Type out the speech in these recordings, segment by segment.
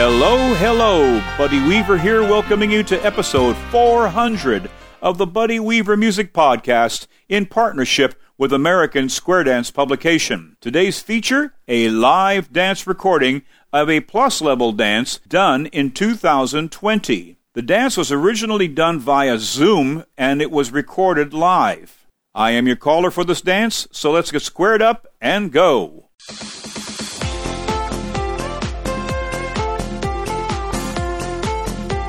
Hello, hello, Buddy Weaver here, welcoming you to episode 400 of the Buddy Weaver Music Podcast in partnership with American Square Dance Publication. Today's feature, a live dance recording of a plus-level dance done in 2020. The dance was originally done via Zoom, and it was recorded live. I am your caller for this dance, so let's get squared up and go.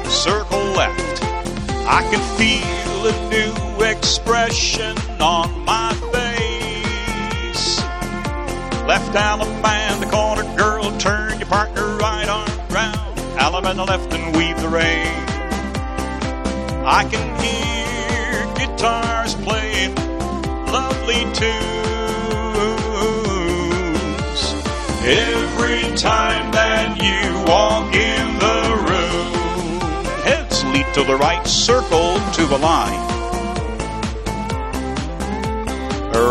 Circle left. I can feel a new expression on my face. Left Alabama, the corner girl, turn your partner right arm round. Alabama left and weave the rain. I can hear guitars playing lovely tunes. Every time that you walk in the lead to the right, circle to the line.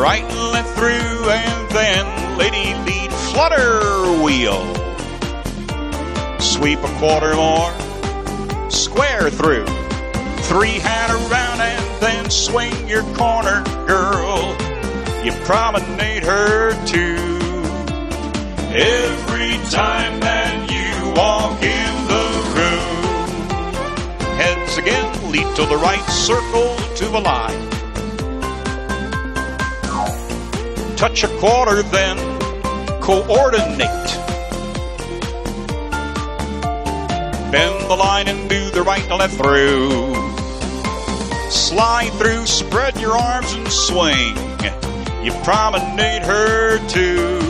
Right and left through, and then lady lead, flutter wheel. Sweep a quarter more, square through. Three hat around, and then swing your corner girl. You promenade her too. Every time that you walk in the room. Heads again, lead to the right, circle to the line. Touch a quarter, then coordinate. Bend the line and do the right and left through. Slide through, spread your arms and swing. You promenade her too.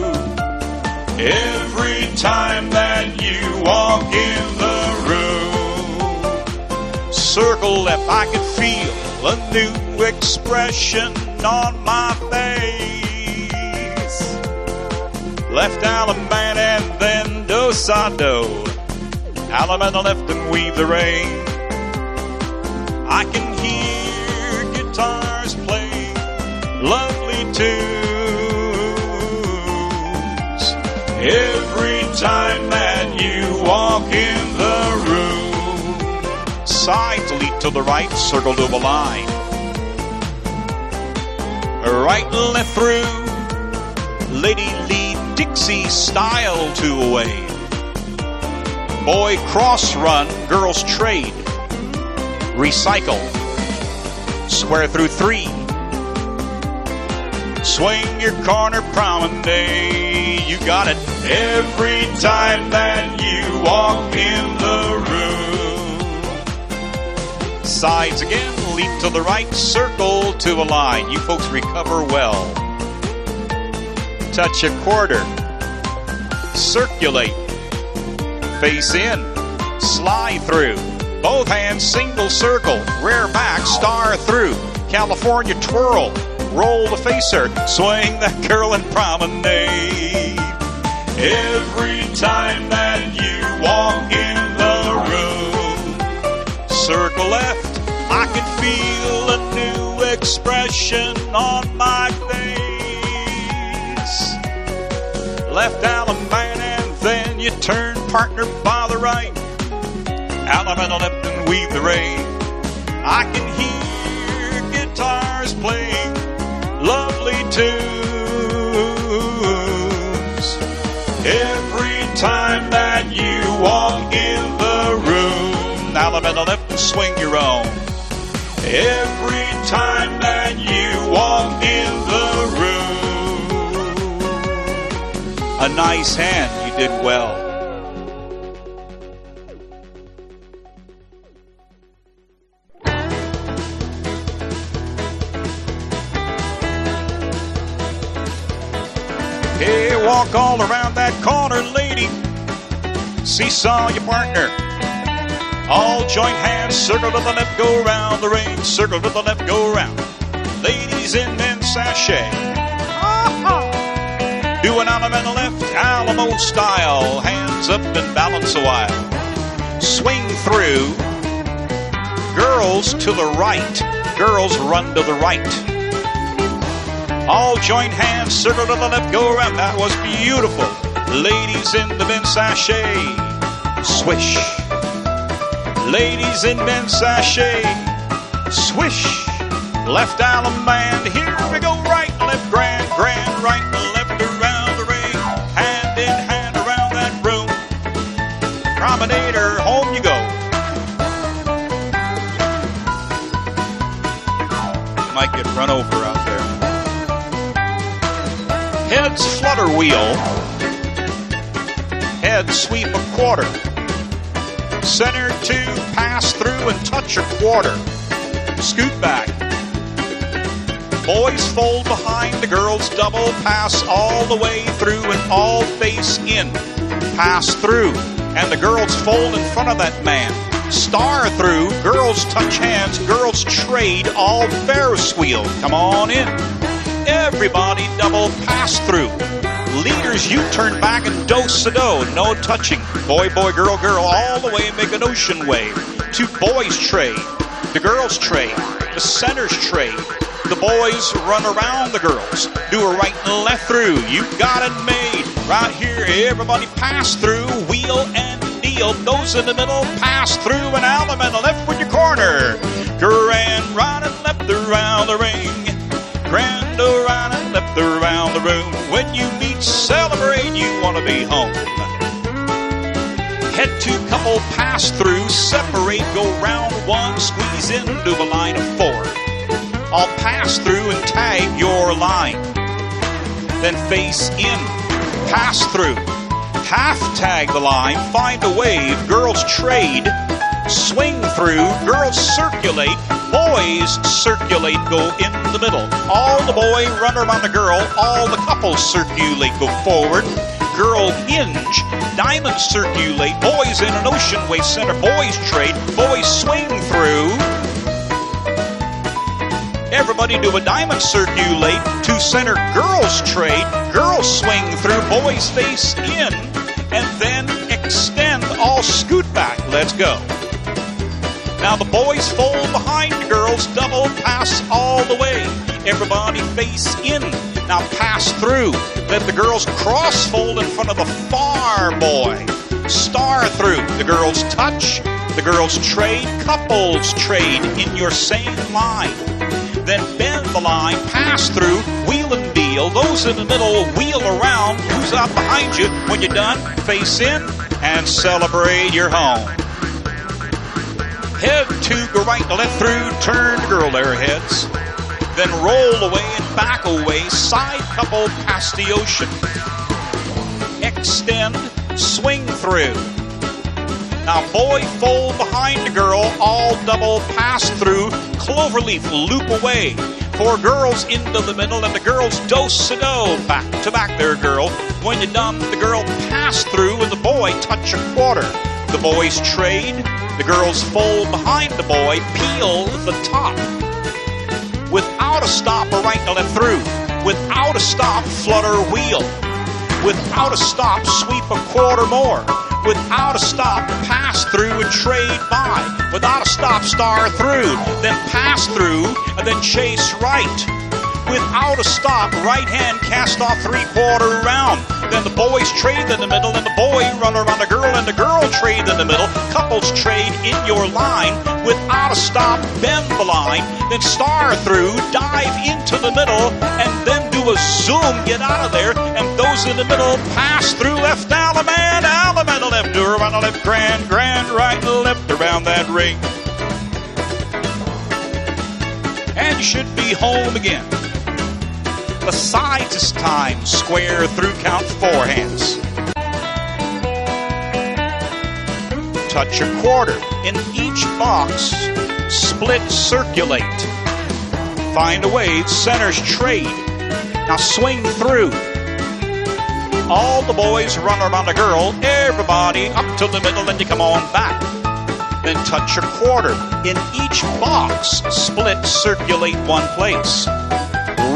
Every time that you walk in the room. Circle left, I can feel a new expression on my face. Left Alabama and then do-sa-do. Alabama left and weave the rain. I can hear guitars playing lovely tunes. Every time that you walk in the room. Sides lead to the right, circle to the line. Right and left through, lady lead Dixie style to away. Boy cross run, girls trade, recycle, square through three. Swing your corner promenade, you got it. Every time that you walk in the room. Sides again, leap to the right, circle to a line. You folks recover well. Touch a quarter, circulate, face in, slide through, both hands single circle, rear back, star through, California twirl, roll the facer, swing that girl and promenade. Every time that you walk in the room. Circle left, I can feel a new expression on my face. Left Alabama and then you turn partner by the right. Alabama left and weave the rain. I can hear guitars playing lovely tunes. Every time that you walk in the room. Alabama left and swing your own. Every time that you walk in the room. A nice hand, you did well. Hey, walk all around that corner, lady. Seesaw your partner. All joint hands, circle to the left, go round the ring, circle to the left, go round. Ladies in and sashay. Uh-huh. Do an Alabama left, Alamo style. Hands up and balance a while. Swing through. Girls to the right. Girls run to the right. All joint hands, circle to the left, go round. That was beautiful. Ladies in the men's sashay. swish. Ladies in men's sachet, swish. Left island band, here we go, right, left, grand, grand, right, left, around the ring, hand in hand around that room. Promenader, home you go. You might get run over out there. Heads flutter wheel. Head sweep a quarter, center two, pass through and touch a quarter, scoot back, boys fold behind the girls, double pass all the way through and all face in, pass through, and the girls fold in front of that man, star through, girls touch hands, girls trade, all Ferris wheel, come on in, everybody double pass through. Leaders, you turn back and do-sa-do, no touching. Boy, boy, girl, girl, all the way make an ocean wave. Two boys trade, the girls trade, the centers trade. The boys run around the girls, do a right and left through. You got it made. Right here, everybody pass through, wheel and kneel. Those in the middle pass through and out of the left with your corner. Grand, right and left around the ring. Grand, right and left around the room. When you meet, celebrate, you want to be home. Head two, couple, pass through, separate, go round one, squeeze into a line of four. I'll pass through and tag your line. Then face in, pass through, half tag the line, find a wave, girls trade, swing through, girls circulate, boys circulate, go in the middle. All the boy, run around the girl, all the couples circulate, go forward. Girl hinge, diamond circulate, boys in an ocean wave center, boys trade, boys swing through. Everybody do a diamond circulate, to center, girls trade, girls swing through, boys face in, and then extend, all scoot back, let's go. Now the boys fold behind the girls, double pass all the way. Everybody face in, now pass through. Let the girls cross fold in front of the far boy. Star through, the girls touch, the girls trade, couples trade in your same line. Then bend the line, pass through, wheel and deal. Those in the middle wheel around, who's out behind you. When you're done, face in and celebrate your home. Head two, go right, left through, turn the girl there, heads. Then roll away and back away, side couple past the ocean. Extend, swing through. Now boy, fold behind the girl, all double pass through, clover leaf, loop away. Four girls into the middle and the girls do-sa-do, back to back there, girl. When you're done, the girl pass through and the boy touch a quarter. The boys trade. The girls fold behind the boy, peel the top. Without a stop, a right and left through. Without a stop, flutter wheel. Without a stop, sweep a quarter more. Without a stop, pass through and trade by. Without a stop, star through, then pass through, and then chase right. Without a stop, right hand cast off three-quarter round. Then the boys trade in the middle, and the boy run around the girl, and the girl trade in the middle. Couples trade in your line. Without a stop, bend the line, then star through, dive into the middle, and then do a zoom, get out of there, and those in the middle pass through, left, element, left, around the left, grand, grand, right, left, around that ring. And should be home again. The sides is time, square through, count four hands. Touch a quarter. In each box, split, circulate. Find a wave, centers trade. Now swing through. All the boys run around the girl, everybody up to the middle, and you come on back. Then touch a quarter. In each box, split, circulate one place.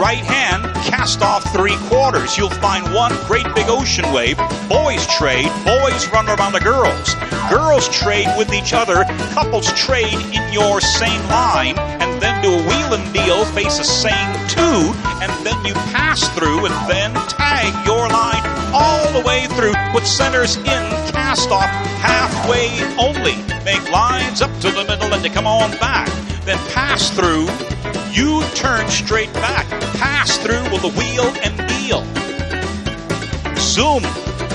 Right hand, cast off three quarters. You'll find one great big ocean wave. Boys trade, boys run around the girls. Girls trade with each other. Couples trade in your same line. And then do a wheel and deal, face the same two. And then you pass through and then tag your line all all the way through with centers in, cast off, halfway only. Make lines up to the middle and to come on back. Then pass through, you turn straight back. Pass through with a wheel and deal. Zoom.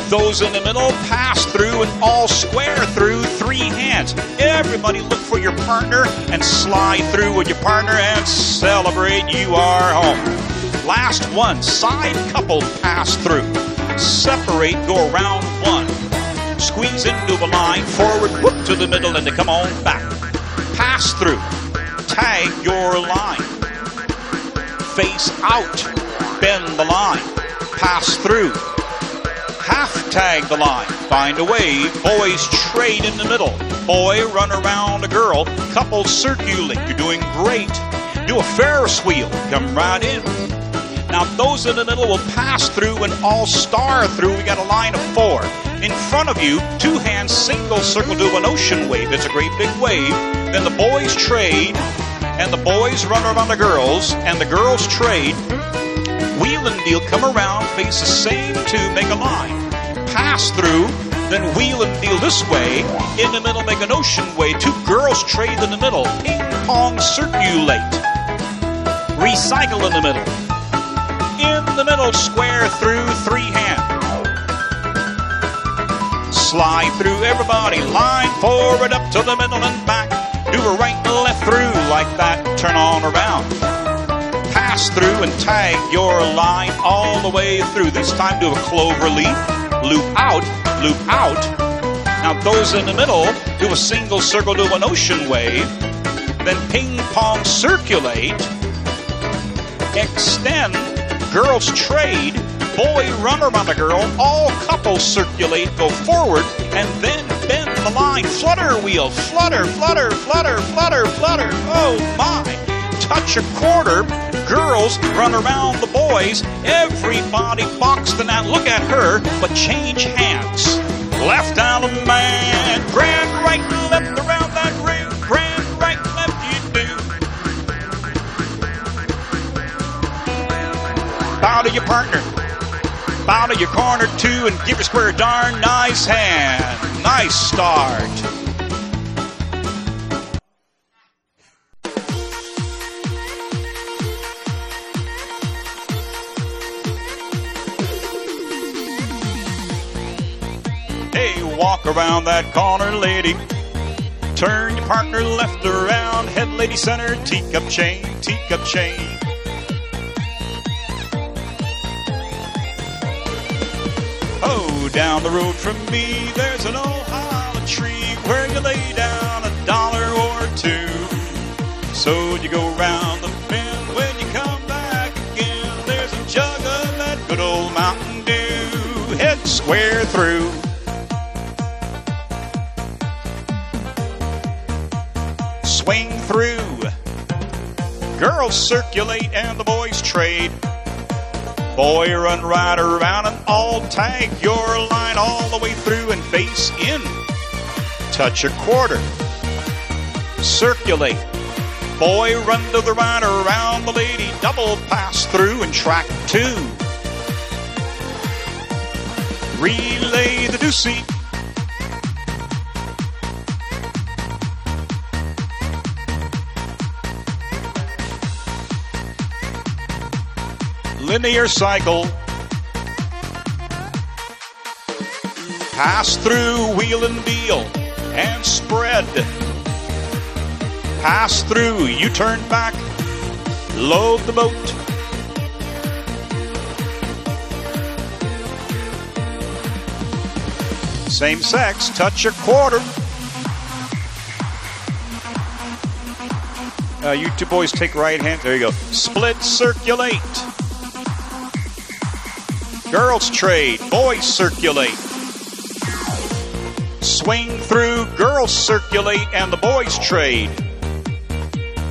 Those in the middle, pass through, and all square through, three hands. Everybody look for your partner and slide through with your partner and celebrate, you are home. Last one, side couple, pass through. Separate, go around one. Squeeze into the line, forward, whoop to the middle, and to come on back. Pass through, tag your line. Face out, bend the line, pass through. Half tag the line, find a way, boys trade in the middle, boy run around a girl, couple circulate, you're doing great, do a Ferris wheel, come right in. Now those in the middle will pass through and all star through, we got a line of four. In front of you, two hands, single circle, do an ocean wave, it's a great big wave, then the boys trade, and the boys run around the girls, and the girls trade. Wheel and deal, come around, face the same two, make a line. Pass through, then wheel and deal this way. In the middle, make an ocean way. Two girls trade in the middle. Ping pong, circulate. Recycle in the middle. In the middle, square through, three hand. Slide through, everybody. Line forward, up to the middle and back. Do a right and left through like that. Turn on around. Pass through and tag your line all the way through. This time do a clover leaf, loop out, loop out. Now those in the middle, do a single circle, do an ocean wave, then ping pong circulate, extend, girls trade, boy run around a girl, all couples circulate, go forward, and then bend the line, flutter wheel, flutter, flutter, flutter, flutter, flutter, oh my. Touch a quarter, girls run around the boys, everybody boxed in that, look at her, but change hands. Left down a man, grand right and left around that room, grand right and left you do. Bow to your partner, bow to your corner too, and give your square a darn nice hand, nice start. Walk around that corner, lady. Turn your partner left around. Head, lady, center. Teacup chain, teacup chain. Oh, down the road from me, there's an old hollow tree where you lay down $1 or $2. So you go round the bend. When you come back again, there's a jug of that good old Mountain Dew. Head square through. Swing through, girls circulate and the boys trade, boy run right around and all tag your line all the way through and face in, touch a quarter, circulate, boy run to the right around the lady, double pass through and track two, relay the deucey. Linear cycle. Pass through, wheel and deal, and spread. Pass through, you turn back, load the boat. Same sex, touch a quarter. You two boys take right hand, there you go. Split, circulate. Girls trade, boys circulate. Swing through, girls circulate, and the boys trade.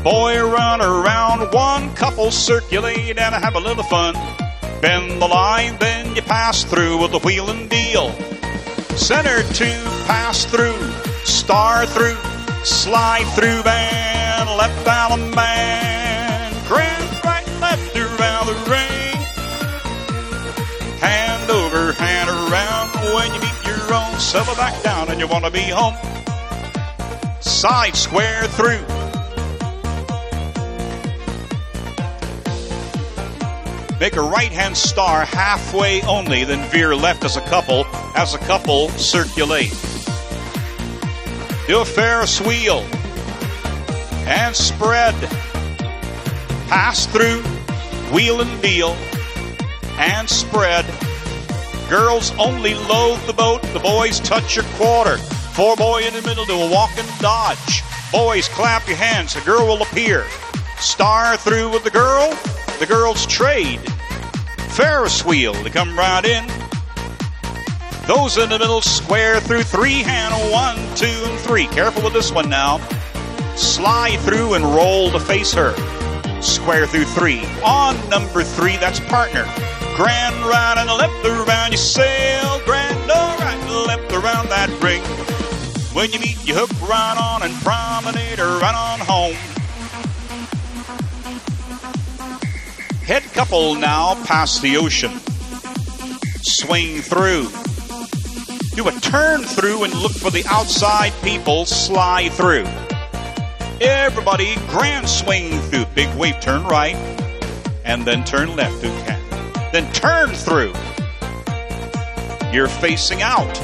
Boy run around one, couple circulate, and have a little fun. Bend the line, then you pass through with the wheel and deal. Center two, pass through, star through, slide through, man, left down a man. Grand right, left around the ring. Hand over, hand around. silver back down and you want to be home. Side square through. Make a right-hand star halfway only, then veer left as a couple circulate. Do a Ferris wheel and spread. Pass through, wheel and deal, and spread. Girls only load the boat, the boys touch your quarter. Four boy in the middle, do a walk and dodge. Boys, clap your hands, the girl will appear. Star through with the girl. The girls trade. Ferris wheel to come right in. Those in the middle square through three hand. One, two, and three. Careful with this one now. Slide through and roll to face her. Square through three. On number three, that's partner. Grand right and left around you sail. Grand right and left around that ring. When you meet, you hook right on and promenade her right on home. Head couple now past the ocean. Swing through. Do a turn through and look for the outside people. Slide through. Everybody, grand swing through. Big wave, turn right. And then turn left to cat. Then turn through. You're facing out.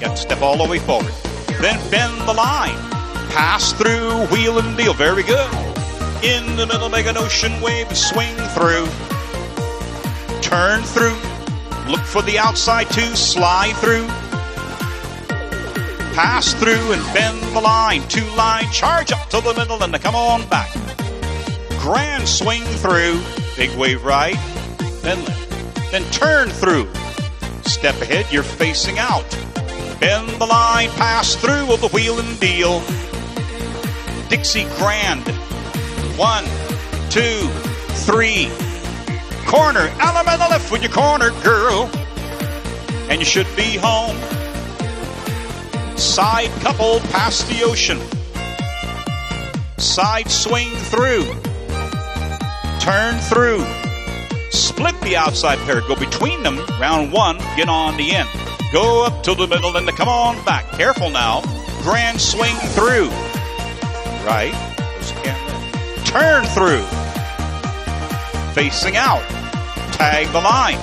You have to step all the way forward. Then bend the line. Pass through, wheel and deal. Very good. In the middle, make an ocean wave and swing through. Turn through. Look for the outside two. Slide through. Pass through and bend the line. Two line, charge up to the middle and come on back. Grand swing through. Big wave right. Then left. Then turn through. Step ahead, you're facing out. Bend the line. Pass through with the wheel and deal. Dixie Grand. One, two, three. Corner, out by the left with your corner, girl. And you should be home. Side couple past the ocean. Side swing through. Turn through. Split the outside pair. Go between them. Round one, get on the end. Go up to the middle and come on back. Careful now. Grand swing through. Right. Turn through. Facing out. Tag the line.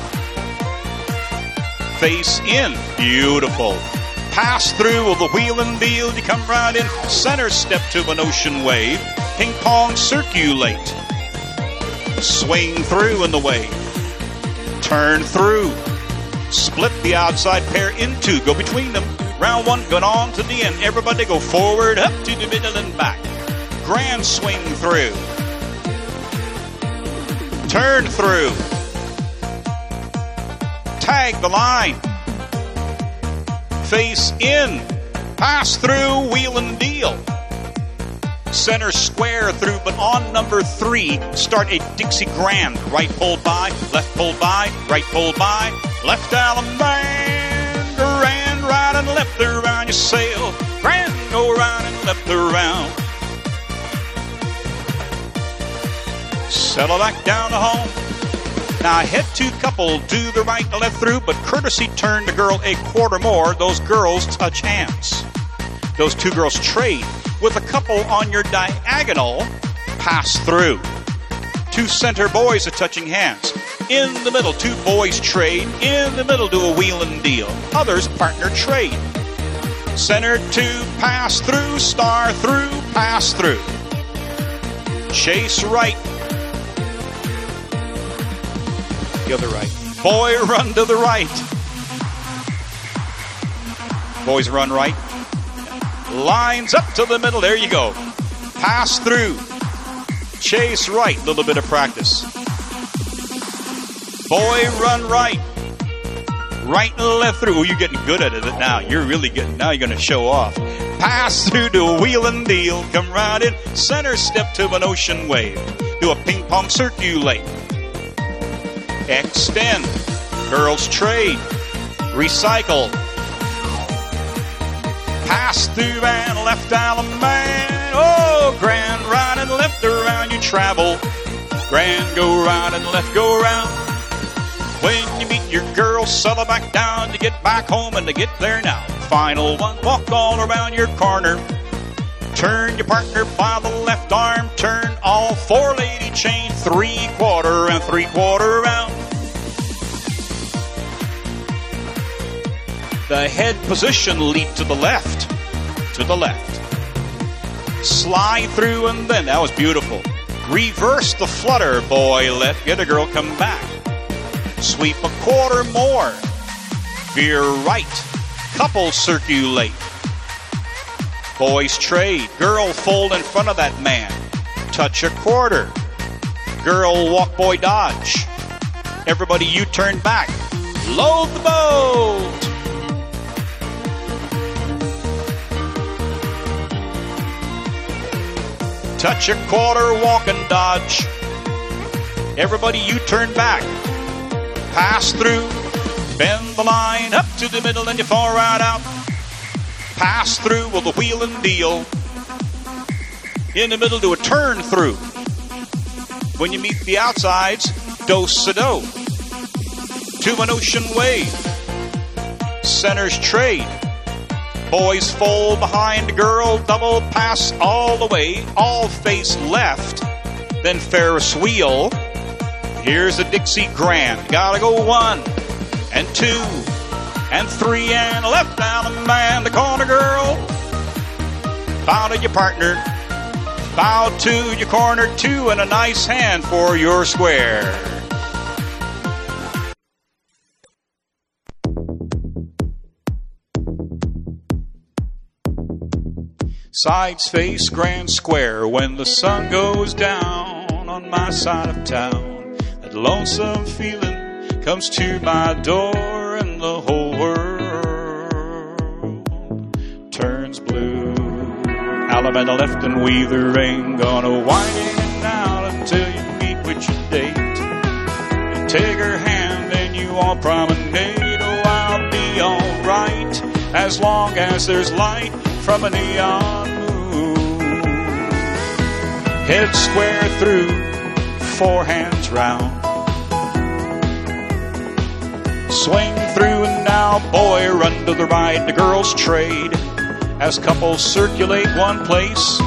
Face in. Beautiful. Pass through with the wheel and deal. You come right in. Center step to an ocean wave. Ping pong circulate. Swing through in the wave. Turn through. Split the outside pair in two. Go between them. Round one, go on to the end. Everybody go forward, up to the middle and back. Grand swing through. Turn through. Tag the line. Face in. Pass through, wheel and deal. Center square through, but on number three, start a Dixie Grand. Right pulled by, left pulled by, right pulled by. Left Alabama, grand, right and left around your sail. Grand, go right and left around. Settle back down to home. Now head to couple, do the right and left through, but courtesy turn the girl a quarter more. Those girls touch hands. Those two girls trade with a couple on your diagonal. Pass through. Two center boys are touching hands. In the middle, two boys trade. In the middle, do a wheel and deal. Others partner trade. Center two, pass through, star through, pass through. Chase right. The other right. Boy, run to the right. Boys run right. Lines up to the middle. There you go. Pass through. Chase right. Little bit of practice. Boy, run right. Right and left through. Oh, you're getting good at it now. You're really getting. Now you're going to show off. Pass through to a wheel and deal. Come right in. Center step to an ocean wave. Do a ping pong circulate. Extend. Girls trade. Recycle. Pass through and left Alabama. Oh, grand right and left around you travel. Grand go right and left go round. When you meet your girls, settle back down to get back home and to get there now. final one. Walk all around your corner. Turn your partner by the left arm. Turn all four, lady chain. Three-quarter and three-quarter round. The head position, leap to the left. To the left. Slide through and then, that was beautiful. Reverse the flutter, boy left. Get a girl, come back. Sweep a quarter more. Veer right. Couple circulate. Boys trade. Girl fold in front of that man. Touch a quarter. Girl walk, boy dodge. Everybody U-turn back. Load the boat. Touch a quarter, walk and dodge. Everybody U-turn back. Pass through. Bend the line up to the middle and you fall right out. Pass through with a wheel and deal. In the middle do a turn through. When you meet the outsides, do-si-do. To an ocean wave. Centers trade. Boys fold behind girl, double pass all the way, all face left, then Ferris wheel. Here's the Dixie Grand. Gotta go one, and two, and three, and left down the man, the corner girl. Bow to your partner, bow to your corner two, and a nice hand for your square. Sides face grand square when the sun goes down on my side of town. That lonesome feeling comes to my door and the whole world turns blue. Alabama left and Weaver ain't gonna wind it out until you meet with your date. You take her hand and you all promenade. Oh, I'll be alright as long as there's light from a neon moon. Head square through, four hands round. Swing through and now, boy, run to the right. The girls trade as couples circulate one place.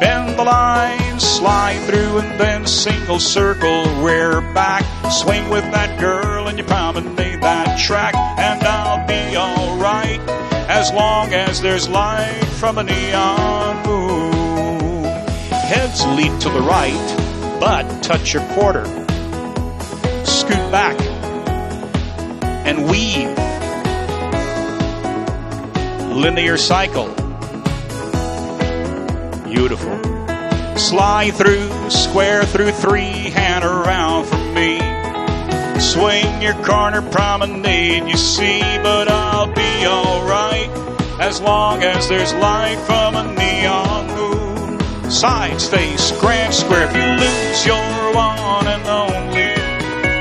Bend the line, slide through and then single circle, rear back. Swing with that girl and you promenade that track. And I'll be alright as long as there's light from a neon moon. Heads leap to the right, but touch your quarter. Scoot back and weave. Linear cycle. Beautiful. Slide through, square through, three, hand around for me. Swing your corner, promenade, you see, but I'll be alright as long as there's light from a neon moon. Sides face grand square. If you lose your one and only,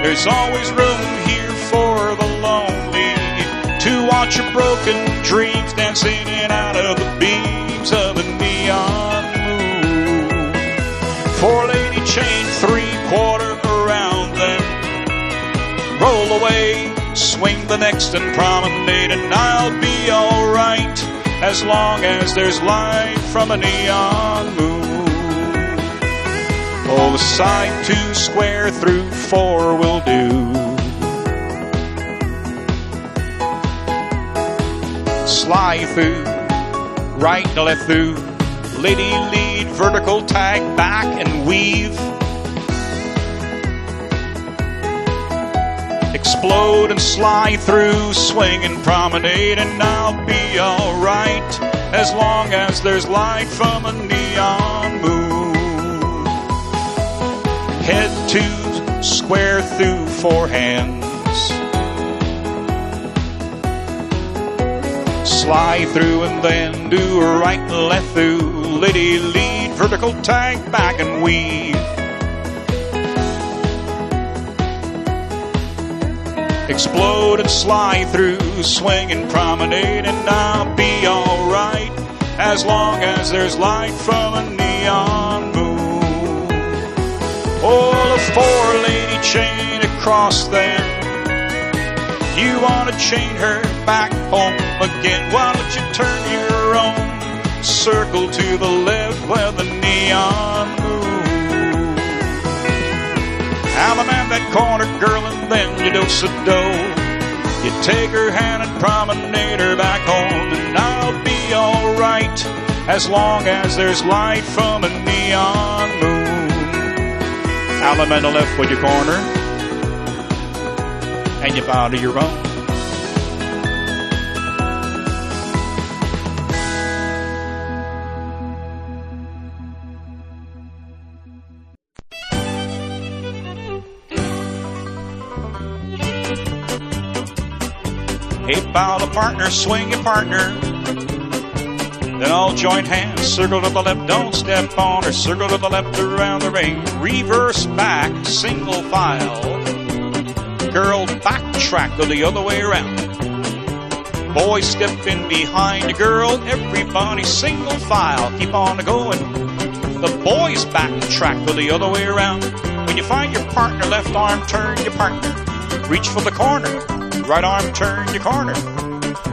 there's always room here for the lonely to watch your broken dreams dancing in and out of the beams of a neon moon. Four lady chain, three-quarter around them. Roll away, swing the next and promenade, and I'll be alright as long as there's light from a neon moon. Oh, side two, square through, four will do. Slide through, right to left through, lady lead, vertical tag, back and weave. Explode and slide through, swing and promenade, and I'll be alright as long as there's light from a neon moon. Head two, square through, four hands. Slide through and then do a right and left through, lady lead, vertical tag, back and weave. Explode and slide through, swing and promenade, and I'll be alright as long as there's light from a neon moon. Oh, a four-lady chain across them. If you want to chain her back home again, why don't you turn your own circle to the left where the neon moves? Alabama that corner girl and then you do-so-do. You take her hand and promenade her back home, and I'll be alright as long as there's light from a neon moon. Alabama left with your corner, and you bow to your own. Hey, bow to partner, swing your partner. Then all joint hands, circle to the left, don't step on her. Circle to the left around the ring, reverse back, single file. Girl, backtrack, go the other way around. Boy, step in behind the girl, everybody single file, keep on going. The boys backtrack, go the other way around. When you find your partner, left arm, turn your partner. Reach for the corner. Right arm, turn your corner.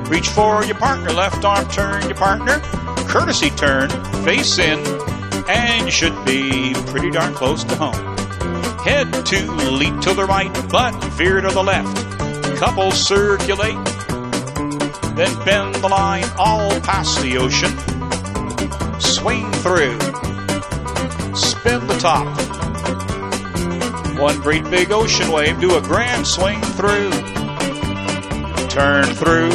Reach for your partner. Left arm, turn your partner. Courtesy turn, face in, and you should be pretty darn close to home. Head to, leap to the right, but veer to the left. Couple circulate, then bend the line all past the ocean. Swing through, spin the top. One great big ocean wave, do a grand swing through. Turn through,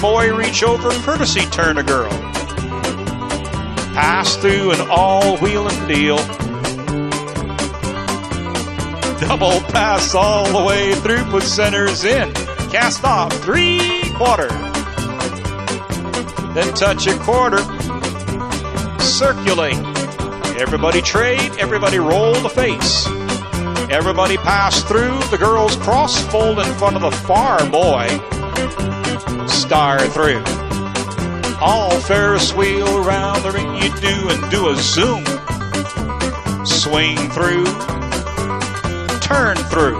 boy reach over, courtesy turn a girl. Pass through an all wheel and deal. Double pass all the way through, put centers in. Cast off, three quarter. Then touch a quarter. Circulate. Everybody trade, everybody roll the face. Everybody pass through, the girls cross fold in front of the far boy. Star through. All Ferris wheel round the ring you do and do a zoom. Swing through. Turn through.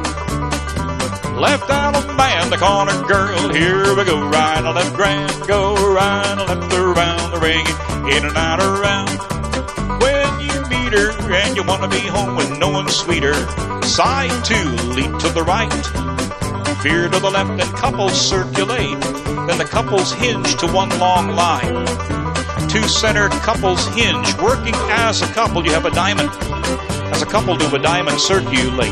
Left out of band, the corner girl, here we go. Right and left grand, go right and left around the ring. In and out around. And you want to be home with no one sweeter. Side two, leap to the right, veer to the left, and couples circulate. Then the couples hinge to one long line. Two center couples hinge, working as a couple. You have a diamond. As a couple, do a diamond circulate.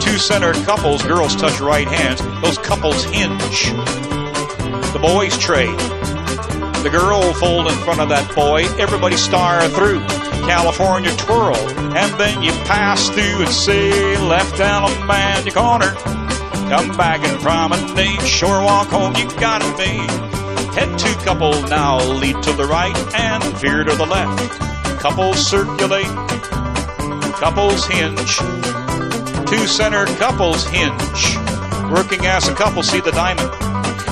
Two center couples, girls touch right hands. Those couples hinge. The boys trade. The girl fold in front of that boy. Everybody star through. California twirl. And then you pass through and say left Alabama your corner. Come back and promenade. Shore walk home, you gotta be. Head two couple now. Lead to the right and veer to the left. Couples circulate. Couples hinge. Two center couples hinge. Working as a couple, see the diamond.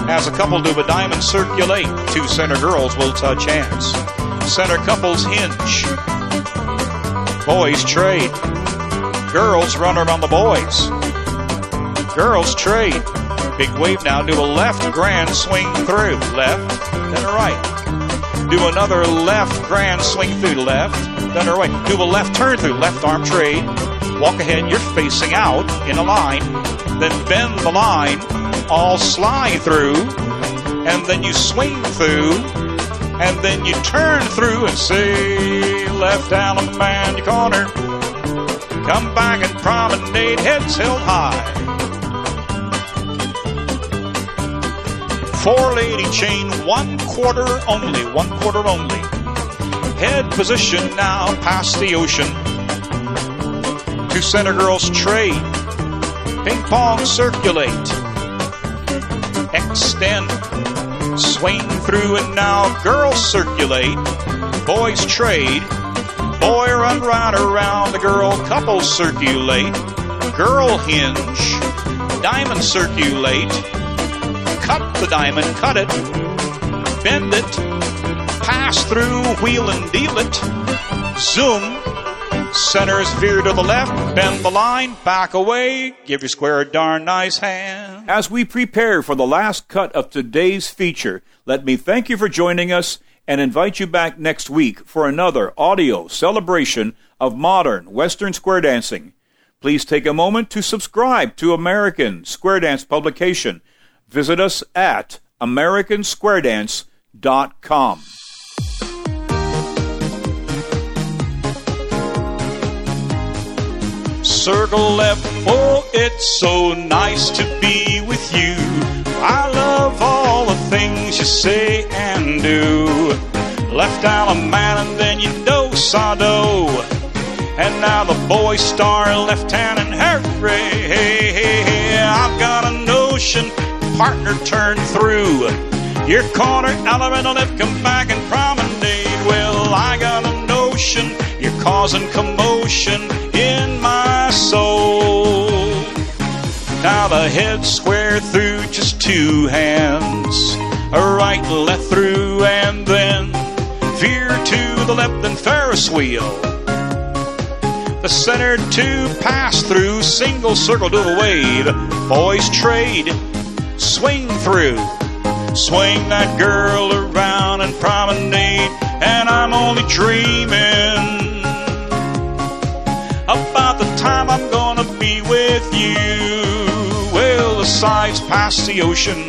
As a couple do a diamond circulate, two center girls will touch hands. Center couples hinge. Boys trade. Girls run around the boys. Girls trade. Big wave now, do a left grand swing through. Left, then a right. Do another left grand swing through. Left, then a right. Do a left turn through. Left arm trade. Walk ahead, you're facing out in a line. Then bend the line. All slide through, and then you swing through, and then you turn through and say, left Alabama your corner. Come back and promenade, heads held high. Four lady chain, one quarter only, one quarter only. Head position now past the ocean. Two center girls trade. Ping pong circulate. Extend, swing through, and now girls circulate, boys trade, boy run right around the girl, couples circulate, girl hinge, diamond circulate, cut the diamond, cut it, bend it, pass through, wheel and deal it, zoom, Centers veer to the left, bend the line, back away, give your square a darn nice hand. As we prepare for the last cut of today's feature, let me thank you for joining us and invite you back next week for another audio celebration of modern Western square dancing. Please take a moment to subscribe to American Square Dance Publication. Visit us at americansquaredance.com. Circle left, oh, it's so nice to be with you. I love all the things you say and do. Left out a man and then you know Sado. And now the boy star left hand and hooray, hey, hey, hey. I've got a notion, partner turned through. Your corner elemental have come back and promenade. Well, I got a notion, you're causing commotion in my soul. Now the head square through just two hands, a right and left through, and then veer to the left and Ferris wheel. The center two pass through, single circle to the wave, boys trade, swing through, swing that girl around and promenade. And I'm only dreaming about the time I'm gonna be with you. Well, the sides past the ocean,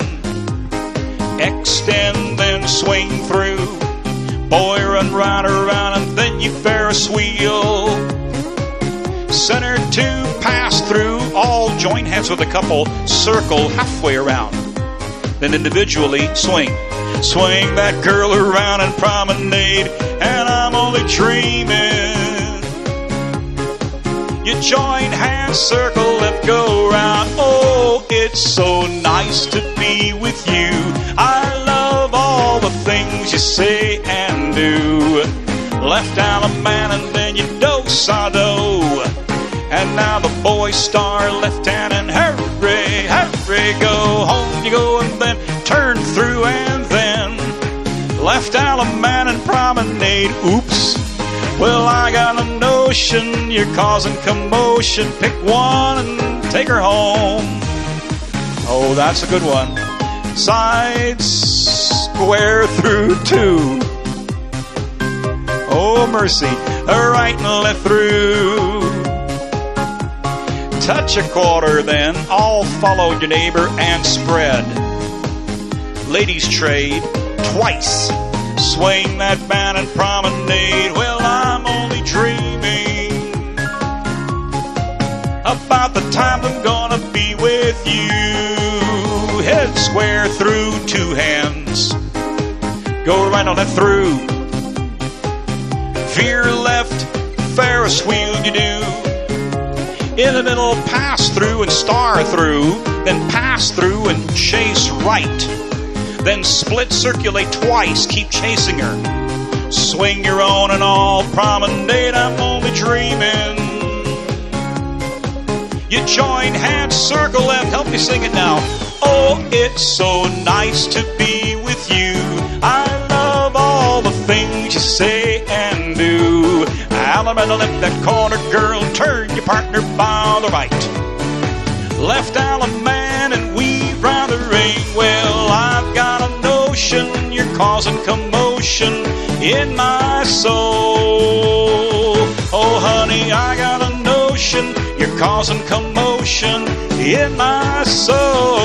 extend then swing through, boy run right around and then you Ferris wheel. Center two pass through, all join hands with a couple, circle halfway around, then individually swing, swing that girl around and promenade. And I'm only dreaming. You join hands, circle, left, go round. Oh, it's so nice to be with you. I love all the things you say and do. Left out a man and then you do-sado. And now the boy star left hand and hurry, hurry, go home you go and then turn through and then left out a man and promenade. Oops. Well, I got a notion, you're causing commotion. Pick one and take her home. Oh, that's a good one. Side square through two. Oh, mercy. A right and left through. Touch a quarter then. All follow your neighbor and spread. Ladies trade twice. Swing that band and promenade. Well, I'm only dreaming about the time I'm gonna be with you. Head square through two hands, go right on it through, veer left, Ferris wheel you do. In the middle pass through and star through, then pass through and chase right, then split, circulate twice, keep chasing her. Swing your own and all, promenade, I'm only dreaming. You join hands, circle left, help me sing it now. Oh, it's so nice to be with you. I love all the things you say and do. Elemental left, that corner girl, turn your partner by the right. Left out a man and weave round the ring. Well, I've got you're causing commotion in my soul. Oh, honey, I got a notion, you're causing commotion in my soul.